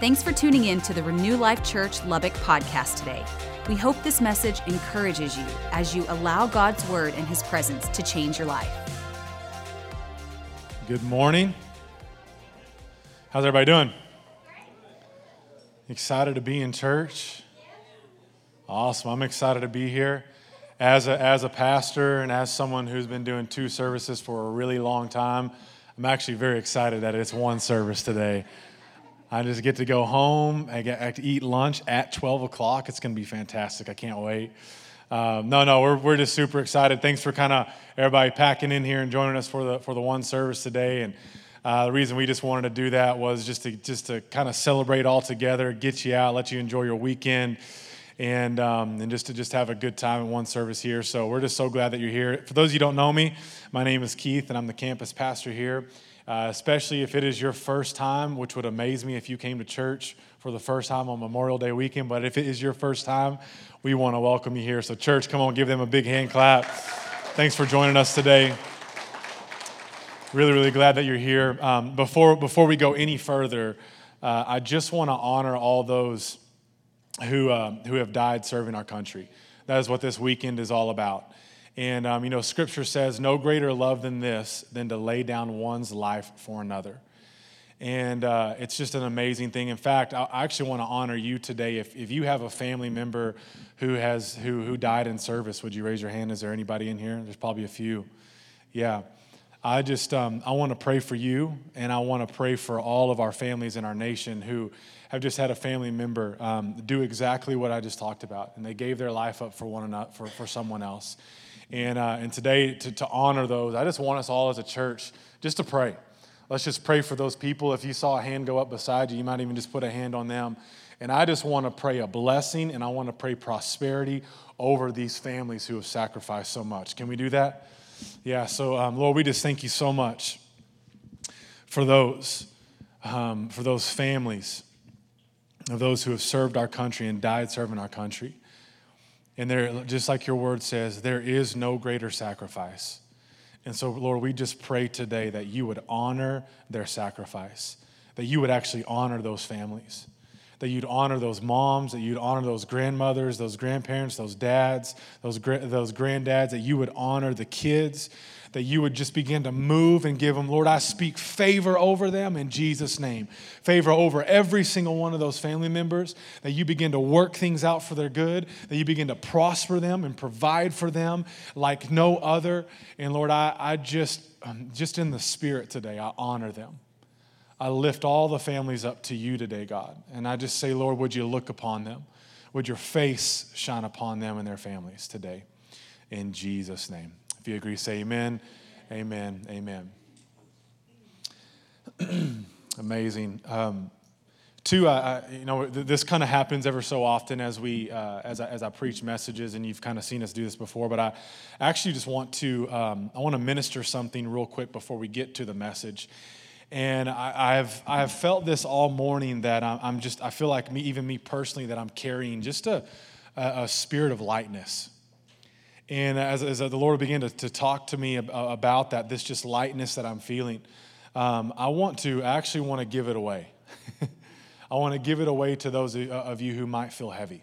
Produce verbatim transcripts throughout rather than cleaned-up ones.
Thanks for tuning in to the Renew Life Church Lubbock podcast today. We hope this message encourages you as you allow God's word and his presence to change your life. Good morning. How's everybody doing? Excited to be in church? Awesome. I'm excited to be here. As a, as a pastor and as someone who's been doing two services for a really long time, I'm actually very excited that it's one service today. I just get to go home. I get, I get to eat lunch at twelve o'clock. It's going to be fantastic. I can't wait. Um, no, no, we're we're just super excited. Thanks for kind of everybody packing in here and joining us for the for the one service today. And uh, the reason we just wanted to do that was just to just to kind of celebrate all together, get you out, let you enjoy your weekend, and um, and just to just have a good time at one service here. So we're just so glad that you're here. For those of you who don't know me, my name is Keith, and I'm the campus pastor here. Uh, especially if it is your first time, which would amaze me if you came to church for the first time on Memorial Day weekend. But if it is your first time, we want to welcome you here. So church, come on, give them a big hand clap. Thanks for joining us today. Really, really glad that you're here. Um, before, before we go any further, uh, I just want to honor all those who, uh, who have died serving our country. That is what this weekend is all about. And, um, you know, Scripture says, no greater love than this, than to lay down one's life for another. And uh, it's just an amazing thing. In fact, I actually want to honor you today. If if you have a family member who has who who died in service, would you raise your hand? Is there anybody in here? There's probably a few. Yeah. I just, um, I want to pray for you, and I want to pray for all of our families in our nation who have just had a family member um, do exactly what I just talked about, and they gave their life up for one another, for, for someone else. And uh, and today, to, to honor those, I just want us all as a church just to pray. Let's just pray for those people. If you saw a hand go up beside you, you might even just put a hand on them. And I just want to pray a blessing, and I want to pray prosperity over these families who have sacrificed so much. Can we do that? Yeah, so um, Lord, we just thank you so much for those, um, for those families of those who have served our country and died serving our country. And there, just like your word says, there is no greater sacrifice. And so, Lord, we just pray today that you would honor their sacrifice, that you would actually honor those families, that you'd honor those moms, that you'd honor those grandmothers, those grandparents, those dads, those gra- those granddads, that you would honor the kids, that you would just begin to move and give them, Lord, I speak favor over them in Jesus' name. Favor over every single one of those family members, that you begin to work things out for their good, that you begin to prosper them and provide for them like no other. And Lord, I, I just, um, just in the spirit today, I honor them. I lift all the families up to you today, God. And I just say, Lord, would you look upon them? Would your face shine upon them and their families today? In Jesus' name. If you agree, say amen, amen, amen. amen. Amazing. Um, two, I, I, you know, th- this kind of happens ever so often as we, uh, as I, as I preach messages, and you've kind of seen us do this before. But I actually just want to, um, I want to minister something real quick before we get to the message. And I, I've, I've felt this all morning that I'm, I'm just, I feel like me, even me personally, that I'm carrying just a, a, a spirit of lightness. And as, as the Lord began to, to talk to me about that, this just lightness that I'm feeling, um, I want to I actually want to give it away. I want to give it away to those of you who might feel heavy.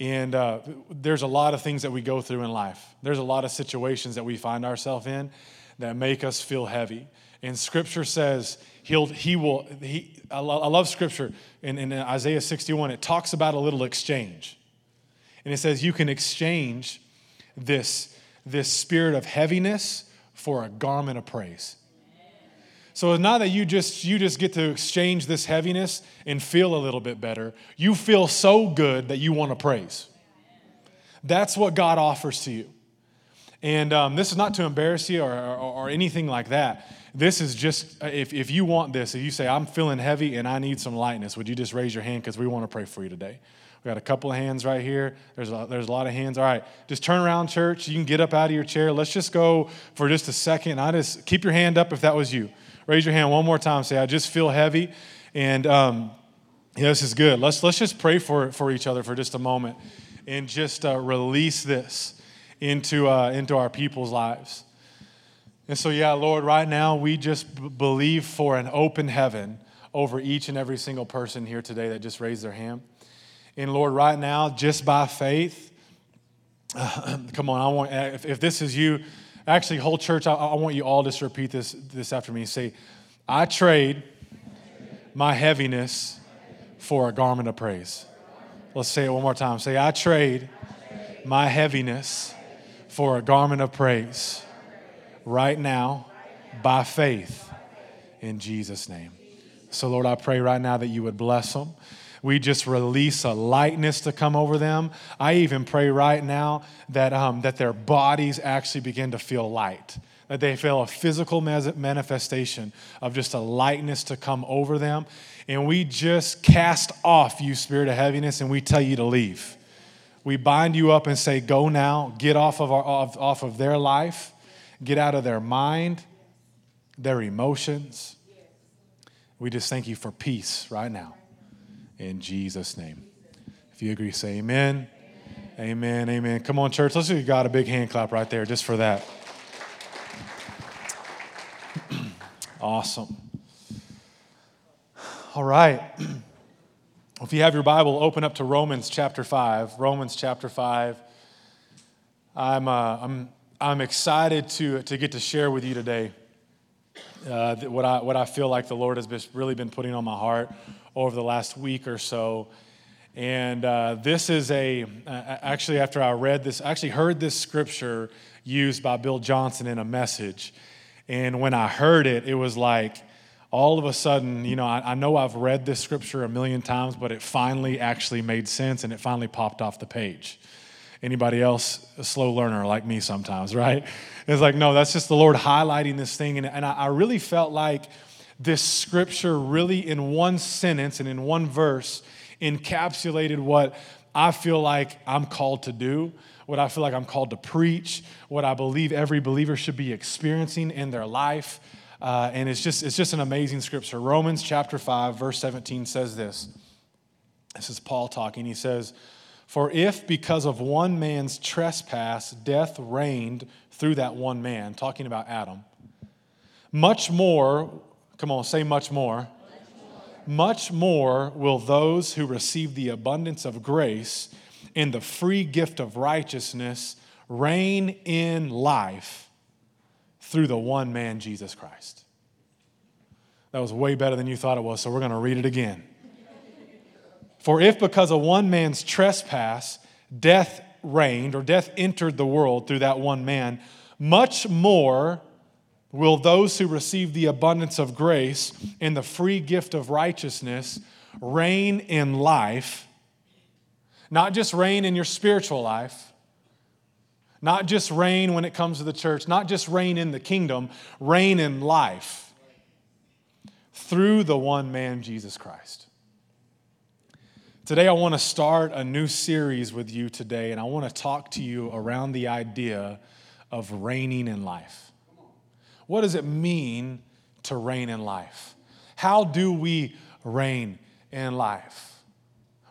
And uh, there's a lot of things that we go through in life. There's a lot of situations that we find ourselves in that make us feel heavy. And Scripture says he'll he will he. I love, I love Scripture in, in Isaiah sixty-one. It talks about a little exchange, and it says you can exchange This, this spirit of heaviness for a garment of praise. So it's not that you just you just get to exchange this heaviness and feel a little bit better. You feel so good that you want to praise. That's what God offers to you. And um, this is not to embarrass you or, or, or anything like that. This is just, if, if you want this, if you say, I'm feeling heavy and I need some lightness, would you just raise your hand because we want to pray for you today. We got a couple of hands right here. There's a, there's a lot of hands. All right, just turn around, church. You can get up out of your chair. Let's just go for just a second. I just keep your hand up if that was you. Raise your hand one more time. Say, I just feel heavy. And um, yeah, this is good. Let's let's just pray for for each other for just a moment, and just uh, release this into uh, into our people's lives. And so, yeah, Lord, right now we just b- believe for an open heaven over each and every single person here today that just raised their hand. And Lord, right now, just by faith, uh, come on, I want, if, if this is you, actually, whole church, I, I want you all just to repeat this, this after me. Say, I trade my heaviness for a garment of praise. Let's say it one more time. Say, I trade my heaviness for a garment of praise right now by faith in Jesus' name. So, Lord, I pray right now that you would bless them. We just release a lightness to come over them. I even pray right now that um, that their bodies actually begin to feel light, that they feel a physical manifestation of just a lightness to come over them. And we just cast off you, spirit of heaviness, and we tell you to leave. We bind you up and say, go now, get off of, our, off, off of their life, get out of their mind, their emotions. We just thank you for peace right now. In Jesus' name. If you agree, say amen. Amen. Amen. Amen. Come on, church. Let's give God a big hand clap right there just for that. Awesome. All right. If you have your Bible, open up to Romans chapter five. Romans chapter five. I'm uh, I'm I'm excited to to get to share with you today uh, what I what I feel like the Lord has been, really been putting on my heart over the last week or so. And uh, this is a, uh, actually after I read this, I actually heard this scripture used by Bill Johnson in a message. And when I heard it, it was like, all of a sudden, you know, I, I know I've read this scripture a million times, but it finally actually made sense and it finally popped off the page. Anybody else a slow learner like me sometimes, right? It's like, no, that's just the Lord highlighting this thing. And, and I, I really felt like this scripture really in one sentence and in one verse encapsulated what I feel like I'm called to do, what I feel like I'm called to preach, what I believe every believer should be experiencing in their life. Uh, and it's just it's just an amazing scripture. Romans chapter five, verse seventeen says this. This is Paul talking. He says, for if because of one man's trespass, death reigned through that one man, talking about Adam, much more... Come on, say much more. Much more. Much more will those who receive the abundance of grace and the free gift of righteousness reign in life through the one man, Jesus Christ. That was way better than you thought it was, so we're going to read it again. For if because of one man's trespass, death reigned, or death entered the world through that one man, much more will those who receive the abundance of grace and the free gift of righteousness reign in life, not just reign in your spiritual life, not just reign when it comes to the church, not just reign in the kingdom, reign in life through the one man, Jesus Christ. Today, I want to start a new series with you today, and I want to talk to you around the idea of reigning in life. What does it mean to reign in life? How do we reign in life?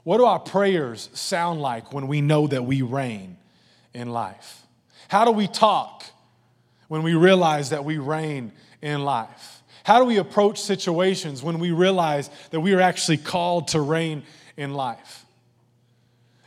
What do our prayers sound like when we know that we reign in life? How do we talk when we realize that we reign in life? How do we approach situations when we realize that we are actually called to reign in life?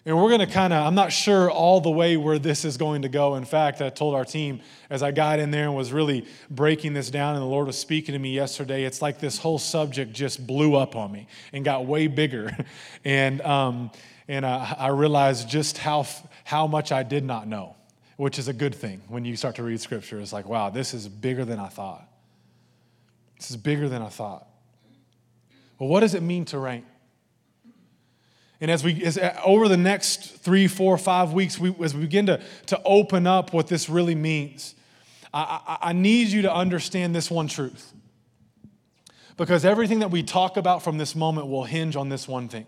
And we're going to kind of, I'm not sure all the way where this is going to go. In fact, I told our team as I got in there and was really breaking this down and the Lord was speaking to me yesterday, it's like this whole subject just blew up on me and got way bigger. And um, and I, I realized just how how much I did not know, which is a good thing when you start to read Scripture. It's like, wow, this is bigger than I thought. This is bigger than I thought. Well, what does it mean to reign? And as we, as over the next three, four, five weeks, we, as we begin to, to open up what this really means, I, I, I need you to understand this one truth. Because everything that we talk about from this moment will hinge on this one thing.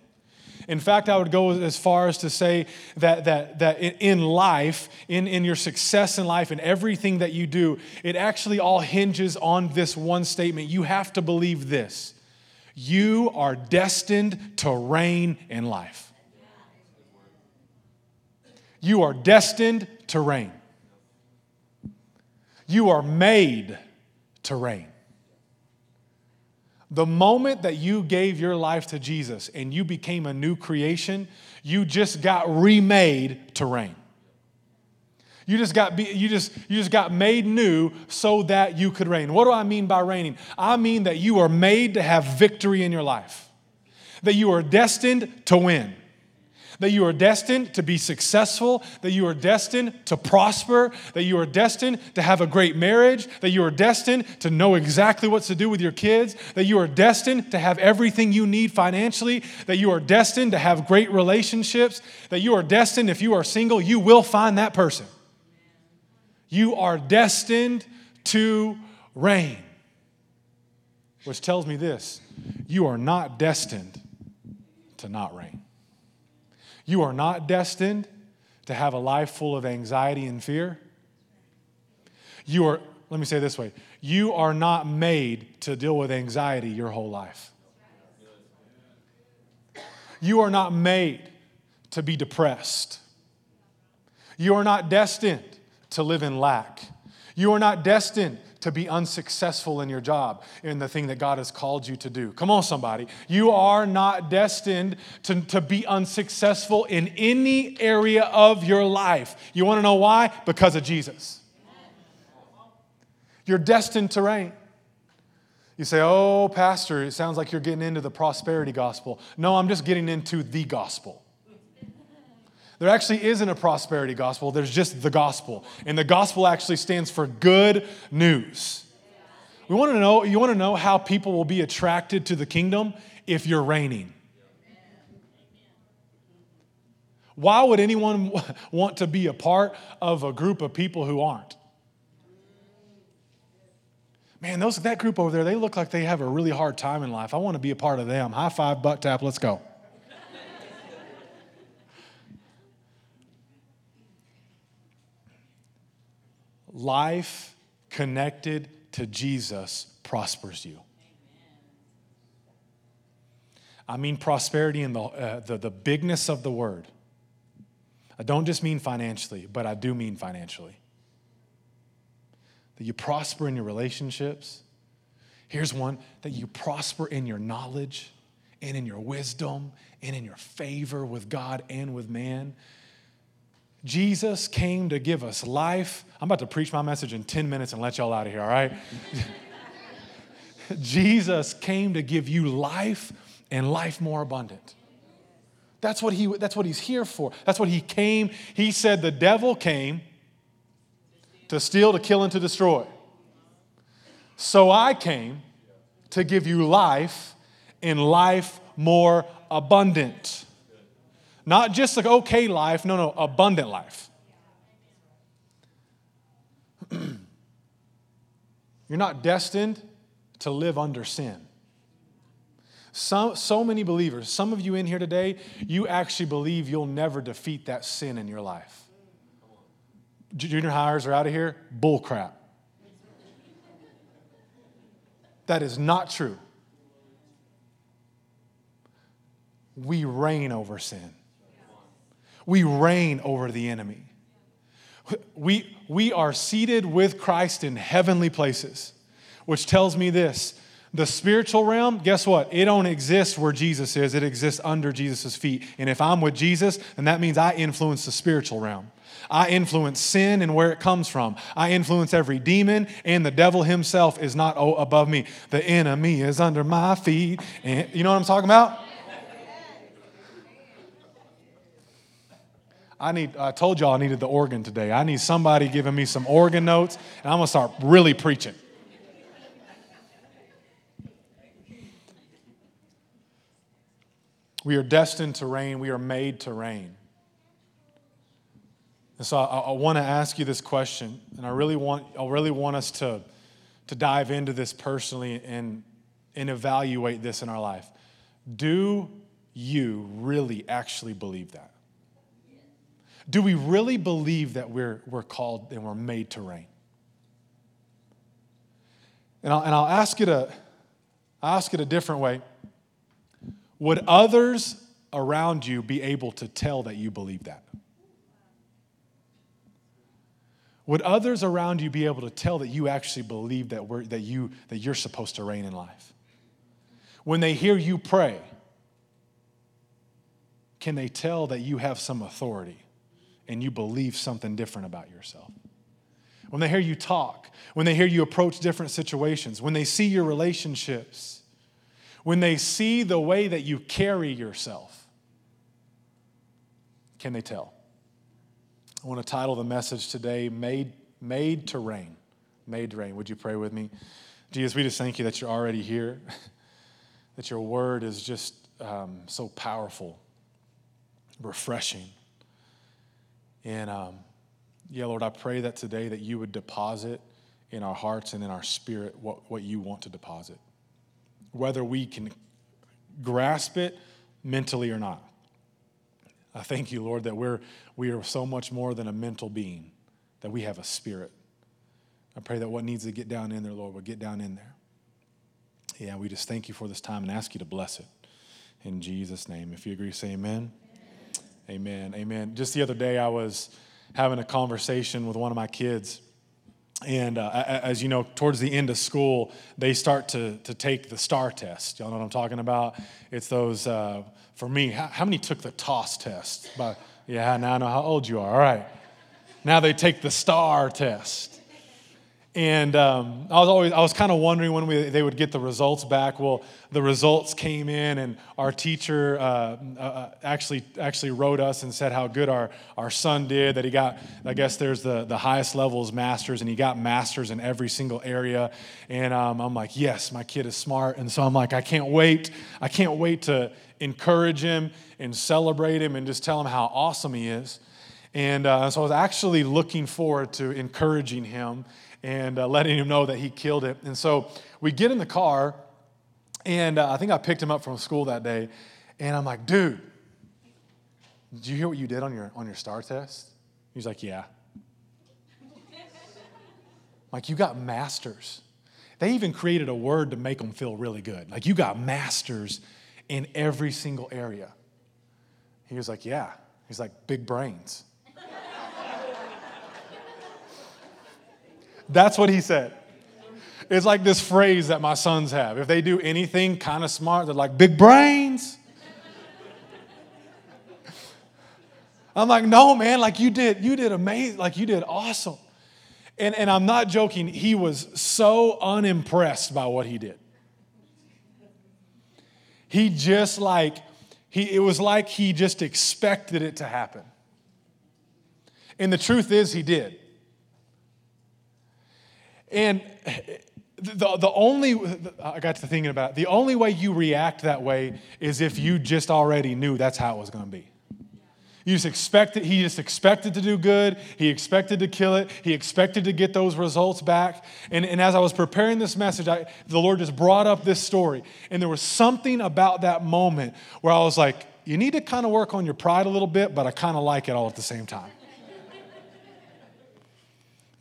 In fact, I would go as far as to say that that that in life, in, in your success in life, in everything that you do, it actually all hinges on this one statement. You have to believe this. You are destined to reign in life. You are destined to reign. You are made to reign. The moment that you gave your life to Jesus and you became a new creation, you just got remade to reign. You just got you just you just got made new so that you could reign. What do I mean by reigning? I mean that you are made to have victory in your life. That you are destined to win. That you are destined to be successful, that you are destined to prosper, that you are destined to have a great marriage, that you are destined to know exactly what to do with your kids, that you are destined to have everything you need financially, that you are destined to have great relationships, that you are destined, if you are single, you will find that person. You are destined to reign. Which tells me this, you are not destined to not reign. You are not destined to have a life full of anxiety and fear. You are, let me say it this way, you are not made to deal with anxiety your whole life. You are not made to be depressed. You are not destined to live in lack. You are not destined to be unsuccessful in your job, in the thing that God has called you to do. Come on, somebody. You are not destined to, to be unsuccessful in any area of your life. You want to know why? Because of Jesus. You're destined to reign. You say, oh, pastor, it sounds like you're getting into the prosperity gospel. No, I'm just getting into the gospel. There actually isn't a prosperity gospel. There's just the gospel. And the gospel actually stands for good news. We want to know, you want to know how people will be attracted to the kingdom? If you're reigning. Why would anyone want to be a part of a group of people who aren't? Man, those that group over there, they look like they have a really hard time in life. I want to be a part of them. High five, butt tap, let's go. Life connected to Jesus prospers you. I mean prosperity in the, uh, the, the bigness of the word. I don't just mean financially, but I do mean financially. That you prosper in your relationships. Here's one, that you prosper in your knowledge and in your wisdom and in your favor with God and with man. Jesus came to give us life. I'm about to preach my message in ten minutes and let y'all out of here, all right? Jesus came to give you life and life more abundant. That's what he that's what he's here for. That's what he came. He said the devil came to steal, to kill, and to destroy. So I came to give you life and life more abundant. Not just like okay life, no, no, abundant life. You're not destined to live under sin. So, so many believers, some of you in here today, you actually believe you'll never defeat that sin in your life. Junior hires are out of here, bull crap. That is not true. We reign over sin. We reign over the enemy. We, we are seated with Christ in heavenly places, which tells me this. The spiritual realm, guess what? It don't exist where Jesus is. It exists under Jesus' feet. And if I'm with Jesus, then that means I influence the spiritual realm. I influence sin and where it comes from. I influence every demon, and the devil himself is not above me. The enemy is under my feet. And you know what I'm talking about? I need. I told y'all I needed the organ today. I need somebody giving me some organ notes, and I'm going to start really preaching. We are destined to reign. We are made to reign. And so I, I want to ask you this question, and I really want I really want us to, to dive into this personally and, and evaluate this in our life. Do you really actually believe that? Do we really believe that we're, we're called and we're made to reign? And I'll, and I'll ask it a, I'll ask it a different way. Would others around you be able to tell that you believe that? Would others around you be able to tell that you actually believe that we're that you that you're supposed to reign in life? When they hear you pray, can they tell that you have some authority and you believe something different about yourself? When they hear you talk, when they hear you approach different situations, when they see your relationships, when they see the way that you carry yourself, can they tell? I want to title the message today, Made, Made to Reign. Made to Reign. Would you pray with me? Jesus, we just thank you that you're already here, that your word is just um, so powerful, refreshing. And um, yeah, Lord, I pray that today that you would deposit in our hearts and in our spirit what, what you want to deposit, whether we can grasp it mentally or not. I thank you, Lord, that we're we are so much more than a mental being, that we have a spirit. I pray that what needs to get down in there, Lord, will get down in there. Yeah, we just thank you for this time and ask you to bless it. In Jesus' name. If you agree, say amen. Amen. Amen. Amen. Just the other day, I was having a conversation with one of my kids. And uh, as you know, towards the end of school, they start to to take the STAR test. Y'all know what I'm talking about? It's those, uh, for me, how, how many took the TOSS test? By, yeah, now I know how old you are. All right. Now they take the STAR test. And um, I was always, I was kind of wondering when we, they would get the results back. Well, the results came in, and our teacher uh, uh, actually actually wrote us and said how good our, our son did, that he got, I guess there's the, the highest level is masters, and he got masters in every single area. And um, I'm like, yes, my kid is smart. And so I'm like, I can't wait. I can't wait to encourage him and celebrate him and just tell him how awesome he is. And uh, so I was actually looking forward to encouraging him and uh, letting him know that he killed it. And so we get in the car, and uh, I think I picked him up from school that day, and I'm like, dude, did you hear what you did on your on your STAR test? He's like, yeah. Like, you got masters. They even created a word to make them feel really good. Like, you got masters in every single area. He was like, yeah. He's like, big brains. That's what he said. It's like this phrase that my sons have. If they do anything kind of smart, they're like, big brains. I'm like, no, man, like you did, you did amazing, like you did awesome. And and I'm not joking, he was so unimpressed by what he did. He just like, he it was like he just expected it to happen. And the truth is he did. And the the only, I got to thinking about it, the only way you react that way is if you just already knew that's how it was going to be. You just expected, he just expected to do good. He expected to kill it. He expected to get those results back. And, and as I was preparing this message, I, the Lord just brought up this story. And there was something about that moment where I was like, you need to kind of work on your pride a little bit, but I kind of like it all at the same time.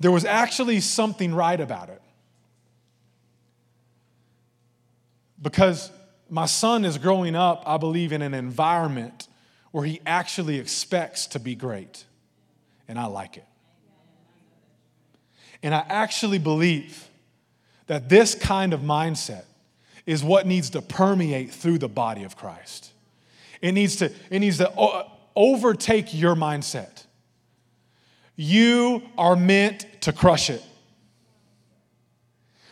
There was actually something right about it. Because my son is growing up, I believe, in an environment where he actually expects to be great. And I like it. And I actually believe that this kind of mindset is what needs to permeate through the body of Christ. It needs to, it needs to overtake your mindset. You are meant to crush it.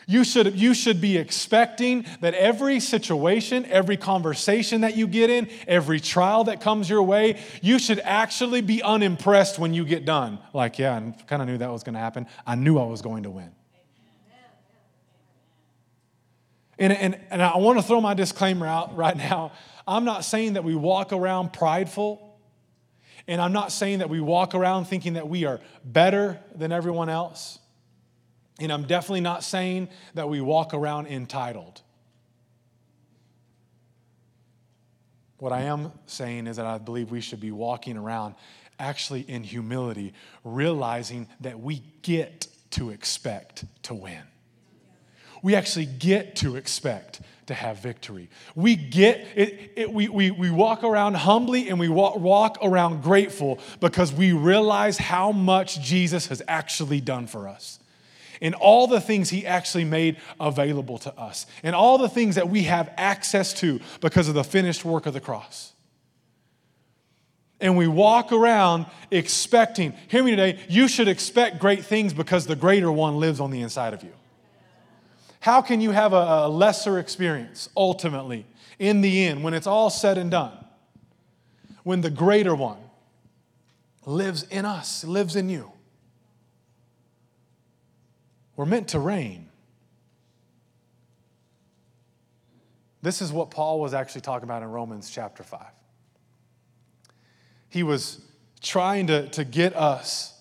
You should, you should be expecting that every situation, every conversation that you get in, every trial that comes your way, you should actually be unimpressed when you get done. Like, yeah, I kind of knew that was going to happen. I knew I was going to win. And, and, and I want to throw my disclaimer out right now. I'm not saying that we walk around prideful. And I'm not saying that we walk around thinking that we are better than everyone else. And I'm definitely not saying that we walk around entitled. What I am saying is that I believe we should be walking around actually in humility, realizing that we get to expect to win. We actually get to expect to have victory. We get it, it we, we we walk around humbly and we walk, walk around grateful because we realize how much Jesus has actually done for us. in all the things he actually made available to us, and all the things that we have access to because of the finished work of the cross. And we walk around expecting, hear me today, you should expect great things because the greater one lives on the inside of you. How can you have a, a lesser experience ultimately in the end when it's all said and done? When the greater one lives in us, lives in you. We're meant to reign. This is what Paul was actually talking about in Romans chapter five. He was trying to, to get us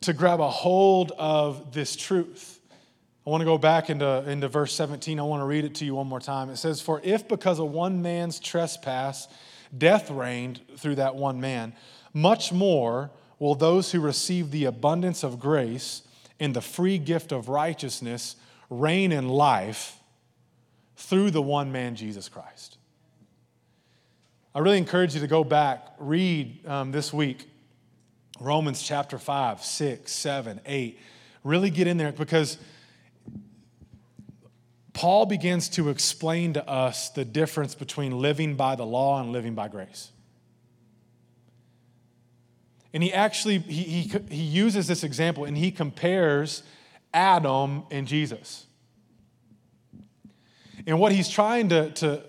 to grab a hold of this truth. I want to go back into, into verse seventeen. I want to read it to you one more time. It says, "For if because of one man's trespass death reigned through that one man, much more will those who receive the abundance of grace and the free gift of righteousness reign in life through the one man, Jesus Christ." I really encourage you to go back, read um, this week, Romans chapter five, six, seven, eight. Really get in there, because Paul begins to explain to us the difference between living by the law and living by grace. And he actually, he, he, he uses this example, and he compares Adam and Jesus. And what he's trying to, to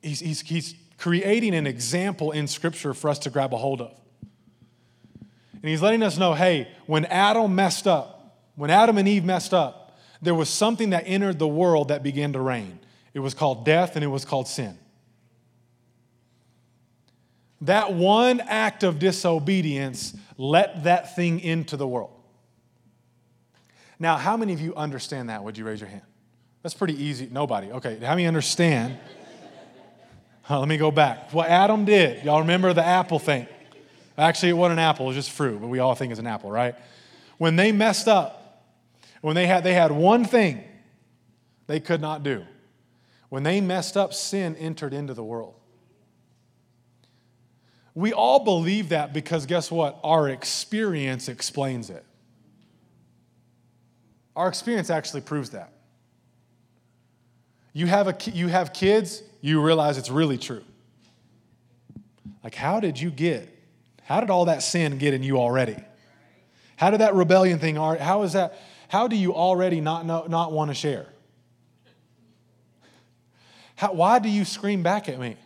he's, he's, he's creating an example in Scripture for us to grab a hold of. And he's letting us know, hey, when Adam messed up, when Adam and Eve messed up, there was something that entered the world that began to reign. It was called death, and it was called sin. That one act of disobedience let that thing into the world. Now, how many of you understand that? Would you raise your hand? That's pretty easy. Nobody. Okay, how many understand? Huh, let me go back. What Adam did. Y'all remember the apple thing? Actually, it wasn't an apple. It was just fruit, but we all think it's an apple, right? When they messed up, when they had, they had one thing they could not do. When they messed up, sin entered into the world. We all believe that because guess what? Our experience explains it. Our experience actually proves that. You have a you have kids, you realize it's really true. Like, how did you get? How did all that sin get in you already? How did that rebellion thing? How is that? How do you already not know, not want to share? How, why do you scream back at me?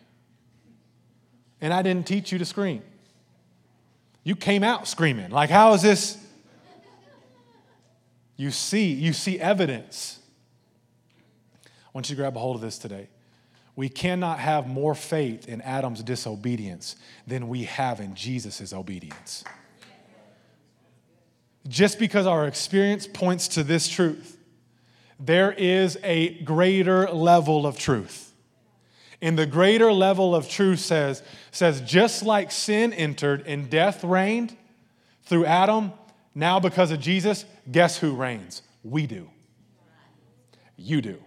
And I didn't teach you to scream. You came out screaming. Like, how is this? You see, you see evidence. I want you to grab a hold of this today. We cannot have more faith in Adam's disobedience than we have in Jesus' obedience. Just because our experience points to this truth, there is a greater level of truth. And the greater level of truth says, says, just like sin entered and death reigned through Adam, now because of Jesus, guess who reigns? We do. You do.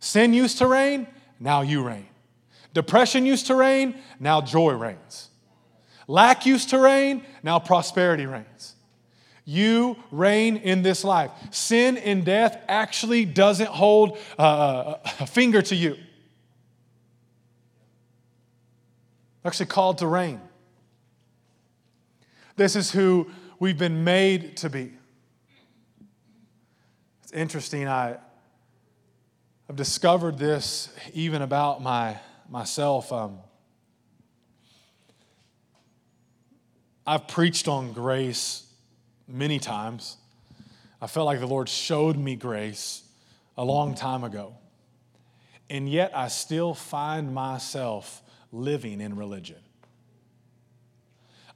Sin used to reign, now you reign. Depression used to reign, now joy reigns. Lack used to reign, now prosperity reigns. You reign in this life. Sin and death actually doesn't hold uh, a finger to you. Actually called to reign. This is who we've been made to be. It's interesting. I, I've discovered this even about my myself. Um, I've preached on grace many times. I felt like the Lord showed me grace a long time ago. And yet I still find myself living in religion.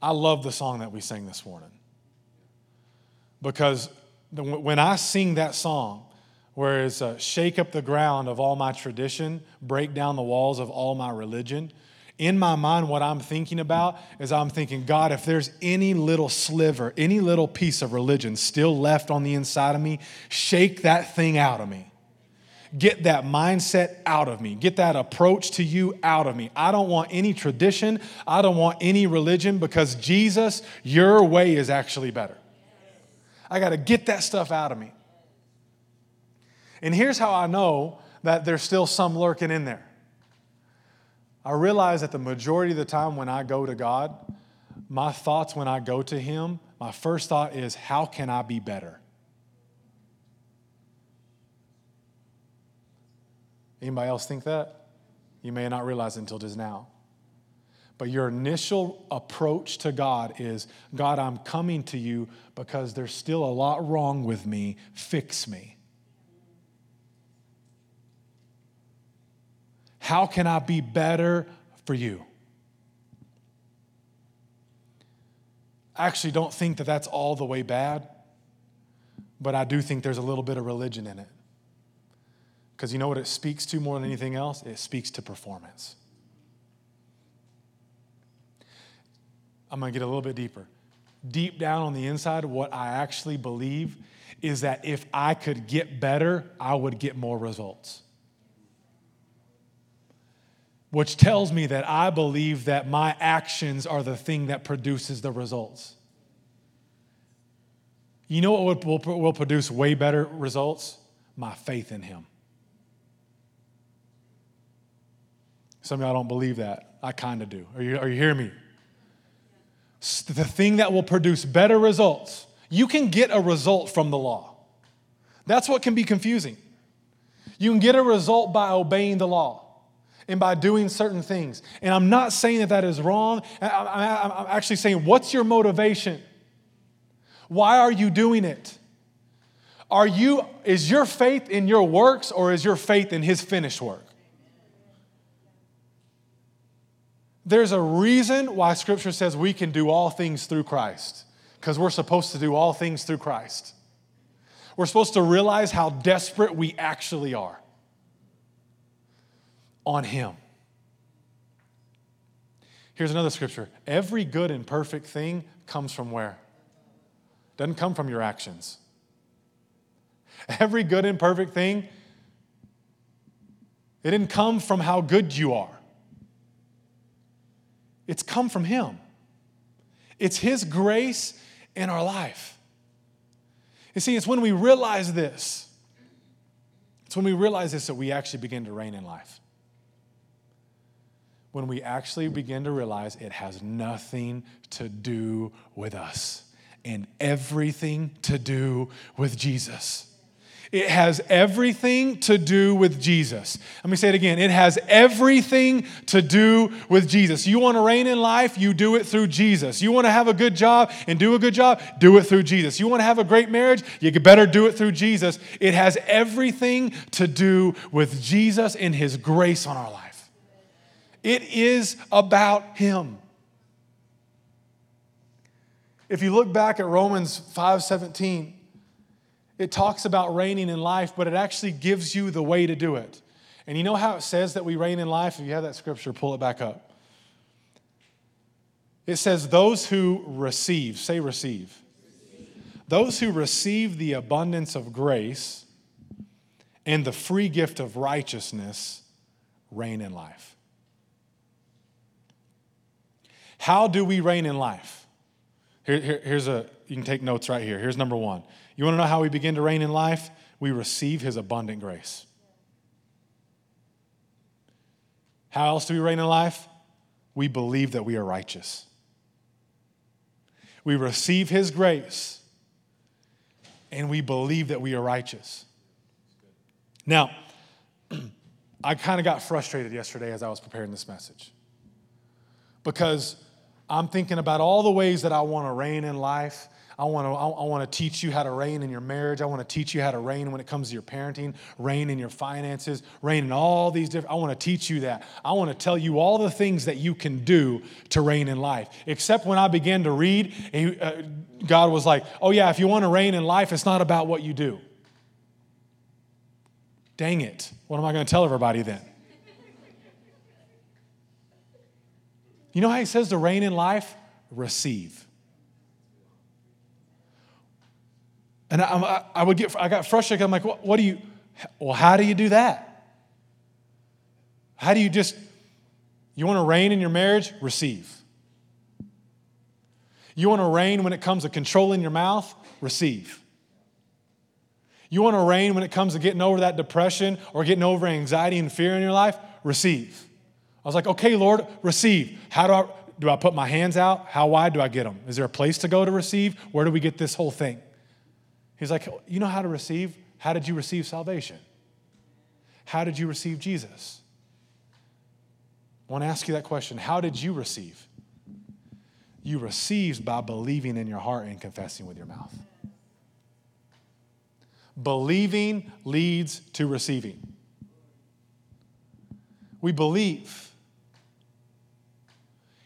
I love the song that we sang this morning, because when I sing that song, where it's uh, shake up the ground of all my tradition, break down the walls of all my religion, in my mind what I'm thinking about is I'm thinking, God, if there's any little sliver, any little piece of religion still left on the inside of me, shake that thing out of me. Get that mindset out of me. Get that approach to you out of me. I don't want any tradition. I don't want any religion, because Jesus, your way is actually better. I got to get that stuff out of me. And here's how I know that there's still some lurking in there. I realize that the majority of the time when I go to God, my thoughts when I go to Him, my first thought is, how can I be better? Anybody else think that? You may not realize it until just now. But your initial approach to God is, God, I'm coming to you because there's still a lot wrong with me. Fix me. How can I be better for you? I actually don't think that that's all the way bad, but I do think there's a little bit of religion in it. Because you know what it speaks to more than anything else? It speaks to performance. I'm going to get a little bit deeper. Deep down on the inside, what I actually believe is that if I could get better, I would get more results. Which tells me that I believe that my actions are the thing that produces the results. You know what will, will produce way better results? My faith in Him. Some of y'all don't believe that. I kind of do. Are you, are you hearing me? The thing that will produce better results. You can get a result from the law. That's what can be confusing. You can get a result by obeying the law and by doing certain things. And I'm not saying that that is wrong. I'm actually saying, what's your motivation? Why are you doing it? Are you, is your faith in your works, or is your faith in His finished work? There's a reason why Scripture says we can do all things through Christ, because we're supposed to do all things through Christ. We're supposed to realize how desperate we actually are on Him. Here's another Scripture. Every good and perfect thing comes from where? Doesn't come from your actions. Every good and perfect thing, it didn't come from how good you are. It's come from Him. It's His grace in our life. You see, it's when we realize this, it's when we realize this that we actually begin to reign in life. When we actually begin to realize it has nothing to do with us and everything to do with Jesus. It has everything to do with Jesus. Let me say it again. It has everything to do with Jesus. You want to reign in life? You do it through Jesus. You want to have a good job and do a good job? Do it through Jesus. You want to have a great marriage? You better do it through Jesus. It has everything to do with Jesus and His grace on our life. It is about Him. If you look back at Romans five seventeen, it talks about reigning in life, but it actually gives you the way to do it. And you know how it says that we reign in life? If you have that Scripture, pull it back up. It says, those who receive, say receive. receive. Those who receive the abundance of grace and the free gift of righteousness reign in life. How do we reign in life? Here, here, here's a, you can take notes right here. Here's number one. You want to know how we begin to reign in life? We receive His abundant grace. How else do we reign in life? We believe that we are righteous. We receive His grace, and we believe that we are righteous. Now, I kind of got frustrated yesterday as I was preparing this message, because I'm thinking about all the ways that I want to reign in life. I want to I want to teach you how to reign in your marriage. I want to teach you how to reign when it comes to your parenting, reign in your finances, reign in all these different, I want to teach you that. I want to tell you all the things that you can do to reign in life. Except when I began to read, God was like, oh yeah, if you want to reign in life, it's not about what you do. Dang it. What am I going to tell everybody then? You know how He says to reign in life? Receive. And I, I would get, I got frustrated. I'm like, what, what do you, well, how do you do that? How do you just, you want to reign in your marriage? Receive. You want to reign when it comes to controlling your mouth? Receive. You want to reign when it comes to getting over that depression or getting over anxiety and fear in your life? Receive. I was like, okay, Lord, receive. How do I, do I put my hands out? How wide do I get them? Is there a place to go to receive? Where do we get this whole thing? He's like, you know how to receive? How did you receive salvation? How did you receive Jesus? I want to ask you that question. How did you receive? You received by believing in your heart and confessing with your mouth. Believing leads to receiving. We believe.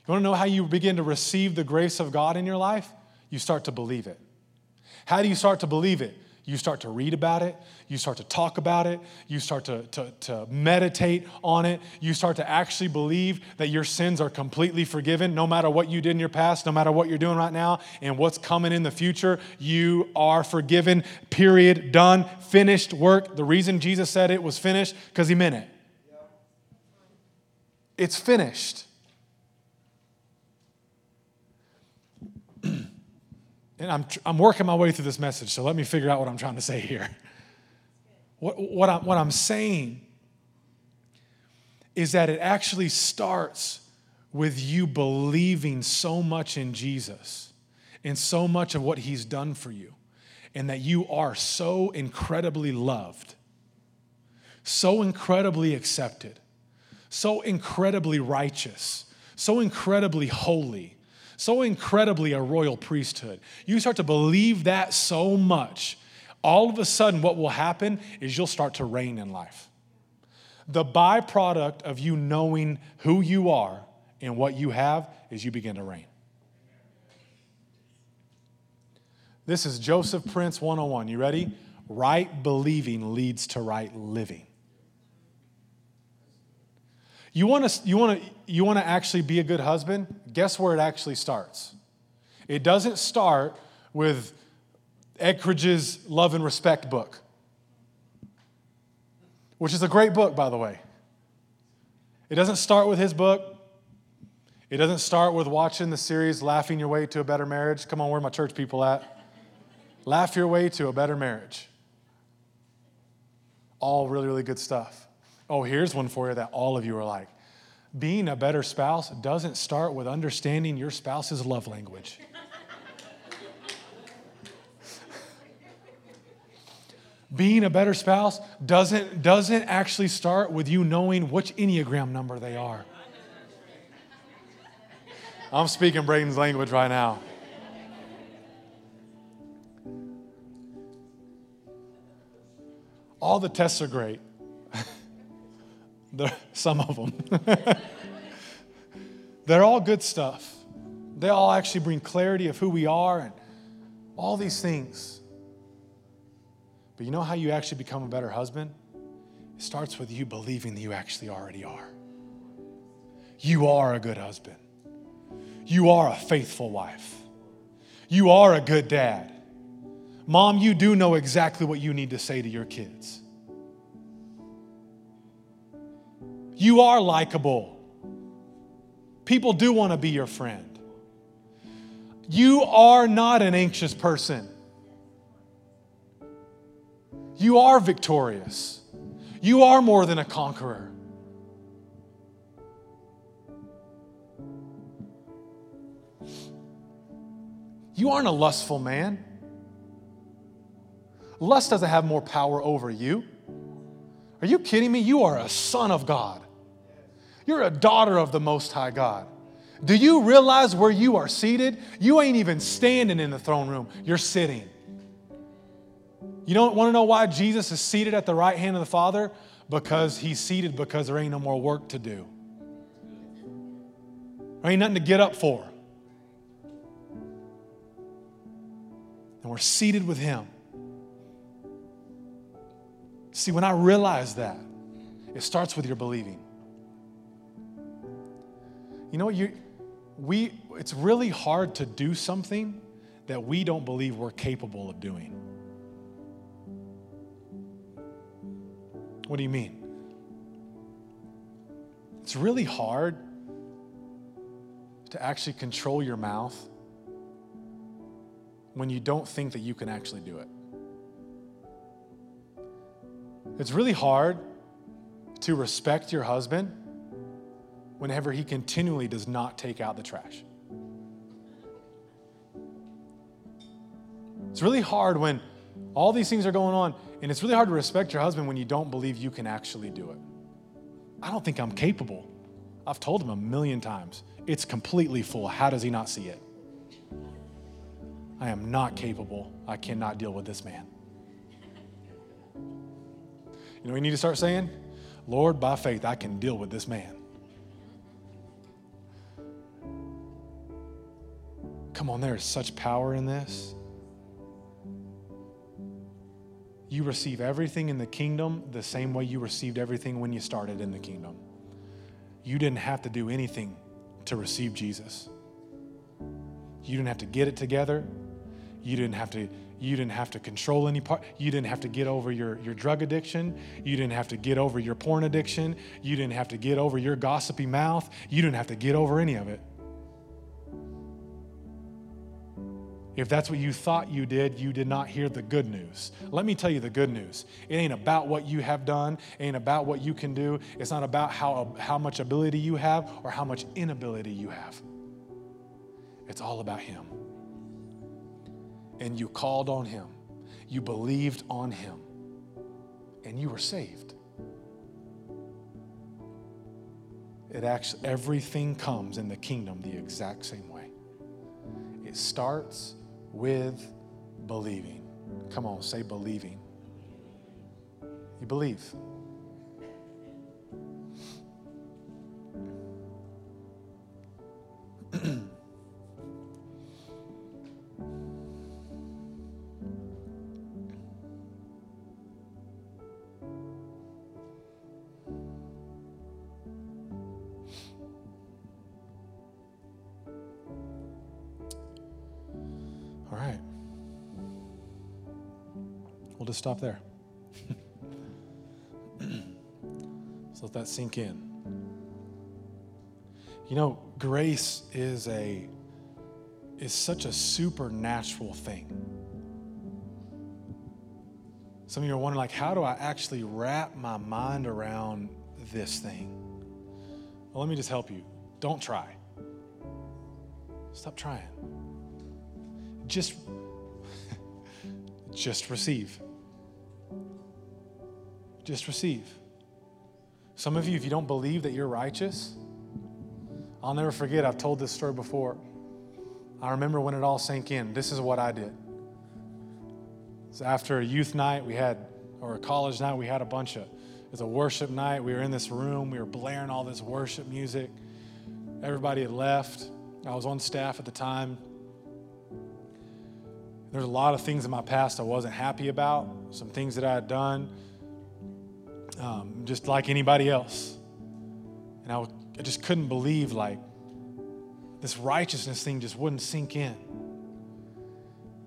You want to know how you begin to receive the grace of God in your life? You start to believe it. How do you start to believe it? You start to read about it. You start to talk about it. You start to, to, to meditate on it. You start to actually believe that your sins are completely forgiven, no matter what you did in your past, no matter what you're doing right now, and what's coming in the future. You are forgiven, period, done, finished work. The reason Jesus said it was finished, because he meant it. It's finished. And I'm I'm working my way through this message, so let me figure out what I'm trying to say here. What, what, I'm, what I'm saying is that it actually starts with you believing so much in Jesus and so much of what he's done for you, and that you are so incredibly loved, so incredibly accepted, so incredibly righteous, so incredibly holy, so incredibly a royal priesthood. You start to believe that so much, all of a sudden what will happen is you'll start to reign in life. The byproduct of you knowing who you are and what you have is you begin to reign. This is Joseph Prince one oh one. You ready? Right believing leads to right living. You want to you want to you want to actually be a good husband? Guess where it actually starts? It doesn't start with Eggerichs' Love and Respect book, which is a great book, by the way. It doesn't start with his book. It doesn't start with watching the series Laughing Your Way to a Better Marriage. Come on, where are my church people at? Laugh your way to a better marriage. All really, really good stuff. Oh, here's one for you that all of you are like. Being a better spouse doesn't start with understanding your spouse's love language. Being a better spouse doesn't, doesn't actually start with you knowing which Enneagram number they are. I'm speaking Braden's language right now. All the tests are great. They're, some of them. They're all good stuff. They all actually bring clarity of who we are and all these things. But you know how you actually become a better husband? It starts with you believing that you actually already are. You are a good husband. You are a faithful wife. You are a good dad. Mom, you do know exactly what you need to say to your kids. You are likable. People do want to be your friend. You are not an anxious person. You are victorious. You are more than a conqueror. You aren't a lustful man. Lust doesn't have more power over you. Are you kidding me? You are a son of God. You're a daughter of the Most High God. Do you realize where you are seated? You ain't even standing in the throne room. You're sitting. You don't want to know why Jesus is seated at the right hand of the Father? Because he's seated because there ain't no more work to do. There ain't nothing to get up for. And we're seated with him. See, when I realized that, it starts with your believing. You know what? You, we, it's really hard to do something that we don't believe we're capable of doing. What do you mean? It's really hard to actually control your mouth when you don't think that you can actually do it. It's really hard to respect your husband whenever he continually does not take out the trash. It's really hard when all these things are going on, and it's really hard to respect your husband when you don't believe you can actually do it. I don't think I'm capable. I've told him a million times. It's completely full. How does he not see it? I am not capable. I cannot deal with this man. You know, we need to start saying, Lord, by faith, I can deal with this man. Come on, there is such power in this. You receive everything in the kingdom the same way you received everything when you started in the kingdom. You didn't have to do anything to receive Jesus. You didn't have to get it together. You didn't have to, you didn't have to control any part. You didn't have to get over your, your drug addiction. You didn't have to get over your porn addiction. You didn't have to get over your gossipy mouth. You didn't have to get over any of it. If that's what you thought you did, you did not hear the good news. Let me tell you the good news. It ain't about what you have done. It ain't about what you can do. It's not about how, how much ability you have or how much inability you have. It's all about him. And you called on him. You believed on him. And you were saved. It actually, everything comes in the kingdom the exact same way. It starts with believing. Come on, say believing. You believe. All right. We'll just stop there. So let that sink in. You know, grace is a is such a supernatural thing. Some of you are wondering, like, how do I actually wrap my mind around this thing? Well, let me just help you. Don't try. Stop trying. Just, just receive. Just receive. Some of you, if you don't believe that you're righteous, I'll never forget, I've told this story before. I remember when it all sank in. This is what I did. So after a youth night we had, or a college night, we had a bunch of, it was a worship night. We were in this room. We were blaring all this worship music. Everybody had left. I was on staff at the time. There's a lot of things in my past I wasn't happy about, some things that I had done, um, just like anybody else. And I, I just couldn't believe, like, this righteousness thing just wouldn't sink in.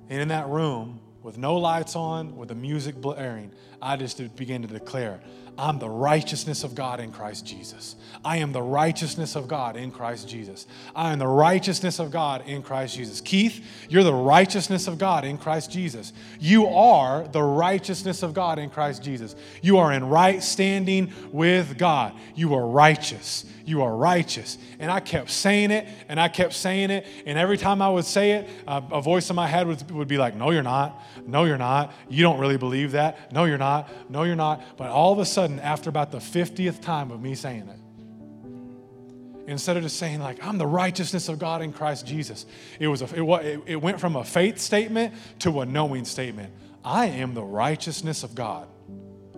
And in that room, with no lights on, with the music blaring, I just began to declare, I'm the righteousness of God in Christ Jesus. I am the righteousness of God in Christ Jesus. I am the righteousness of God in Christ Jesus. Keith, you're the righteousness of God in Christ Jesus. You are the righteousness of God in Christ Jesus. You are in right standing with God. You are righteous. You are righteous. And I kept saying it, and I kept saying it, and every time I would say it, uh, a voice in my head would, would be like, no, you're not. No, you're not. You don't really believe that. No, you're not. No, you're not. But all of a sudden, after about the fiftieth time of me saying it, instead of just saying, like, I'm the righteousness of God in Christ Jesus, it was a, it, it went from a faith statement to a knowing statement. I am the righteousness of God.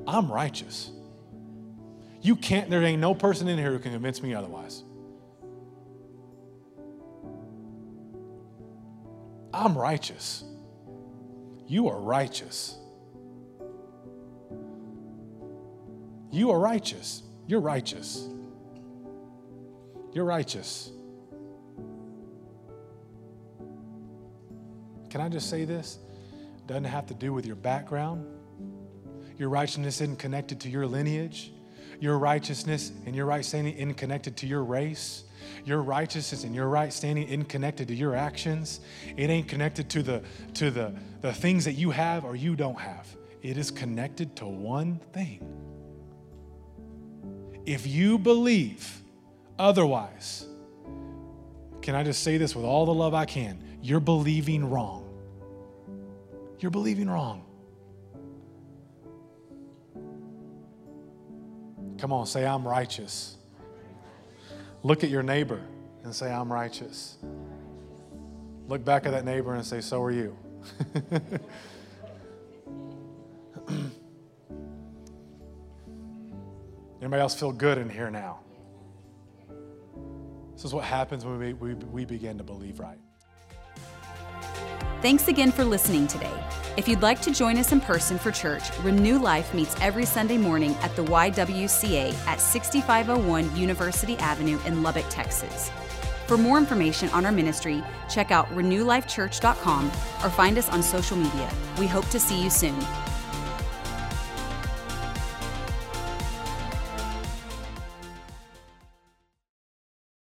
I'm righteous. You can't, there ain't no person in here who can convince me otherwise. I'm righteous. You are righteous. You are righteous. You're righteous. You're righteous. Can I just say this? It doesn't have to do with your background. Your righteousness isn't connected to your lineage. Your righteousness and your right standing isn't connected to your race. Your righteousness and your right standing isn't connected to your actions. It ain't connected to the to the, the things that you have or you don't have. It is connected to one thing. If you believe otherwise, can I just say this with all the love I can? You're believing wrong. You're believing wrong. Come on, say, I'm righteous. Look at your neighbor and say, I'm righteous. Look back at that neighbor and say, so are you. Anybody else feel good in here now? This is what happens when we, we, we begin to believe right. Thanks again for listening today. If you'd like to join us in person for church, Renew Life meets every Sunday morning at the Y W C A at sixty-five oh one University Avenue in Lubbock, Texas. For more information on our ministry, check out Renew Life Church dot com or find us on social media. We hope to see you soon.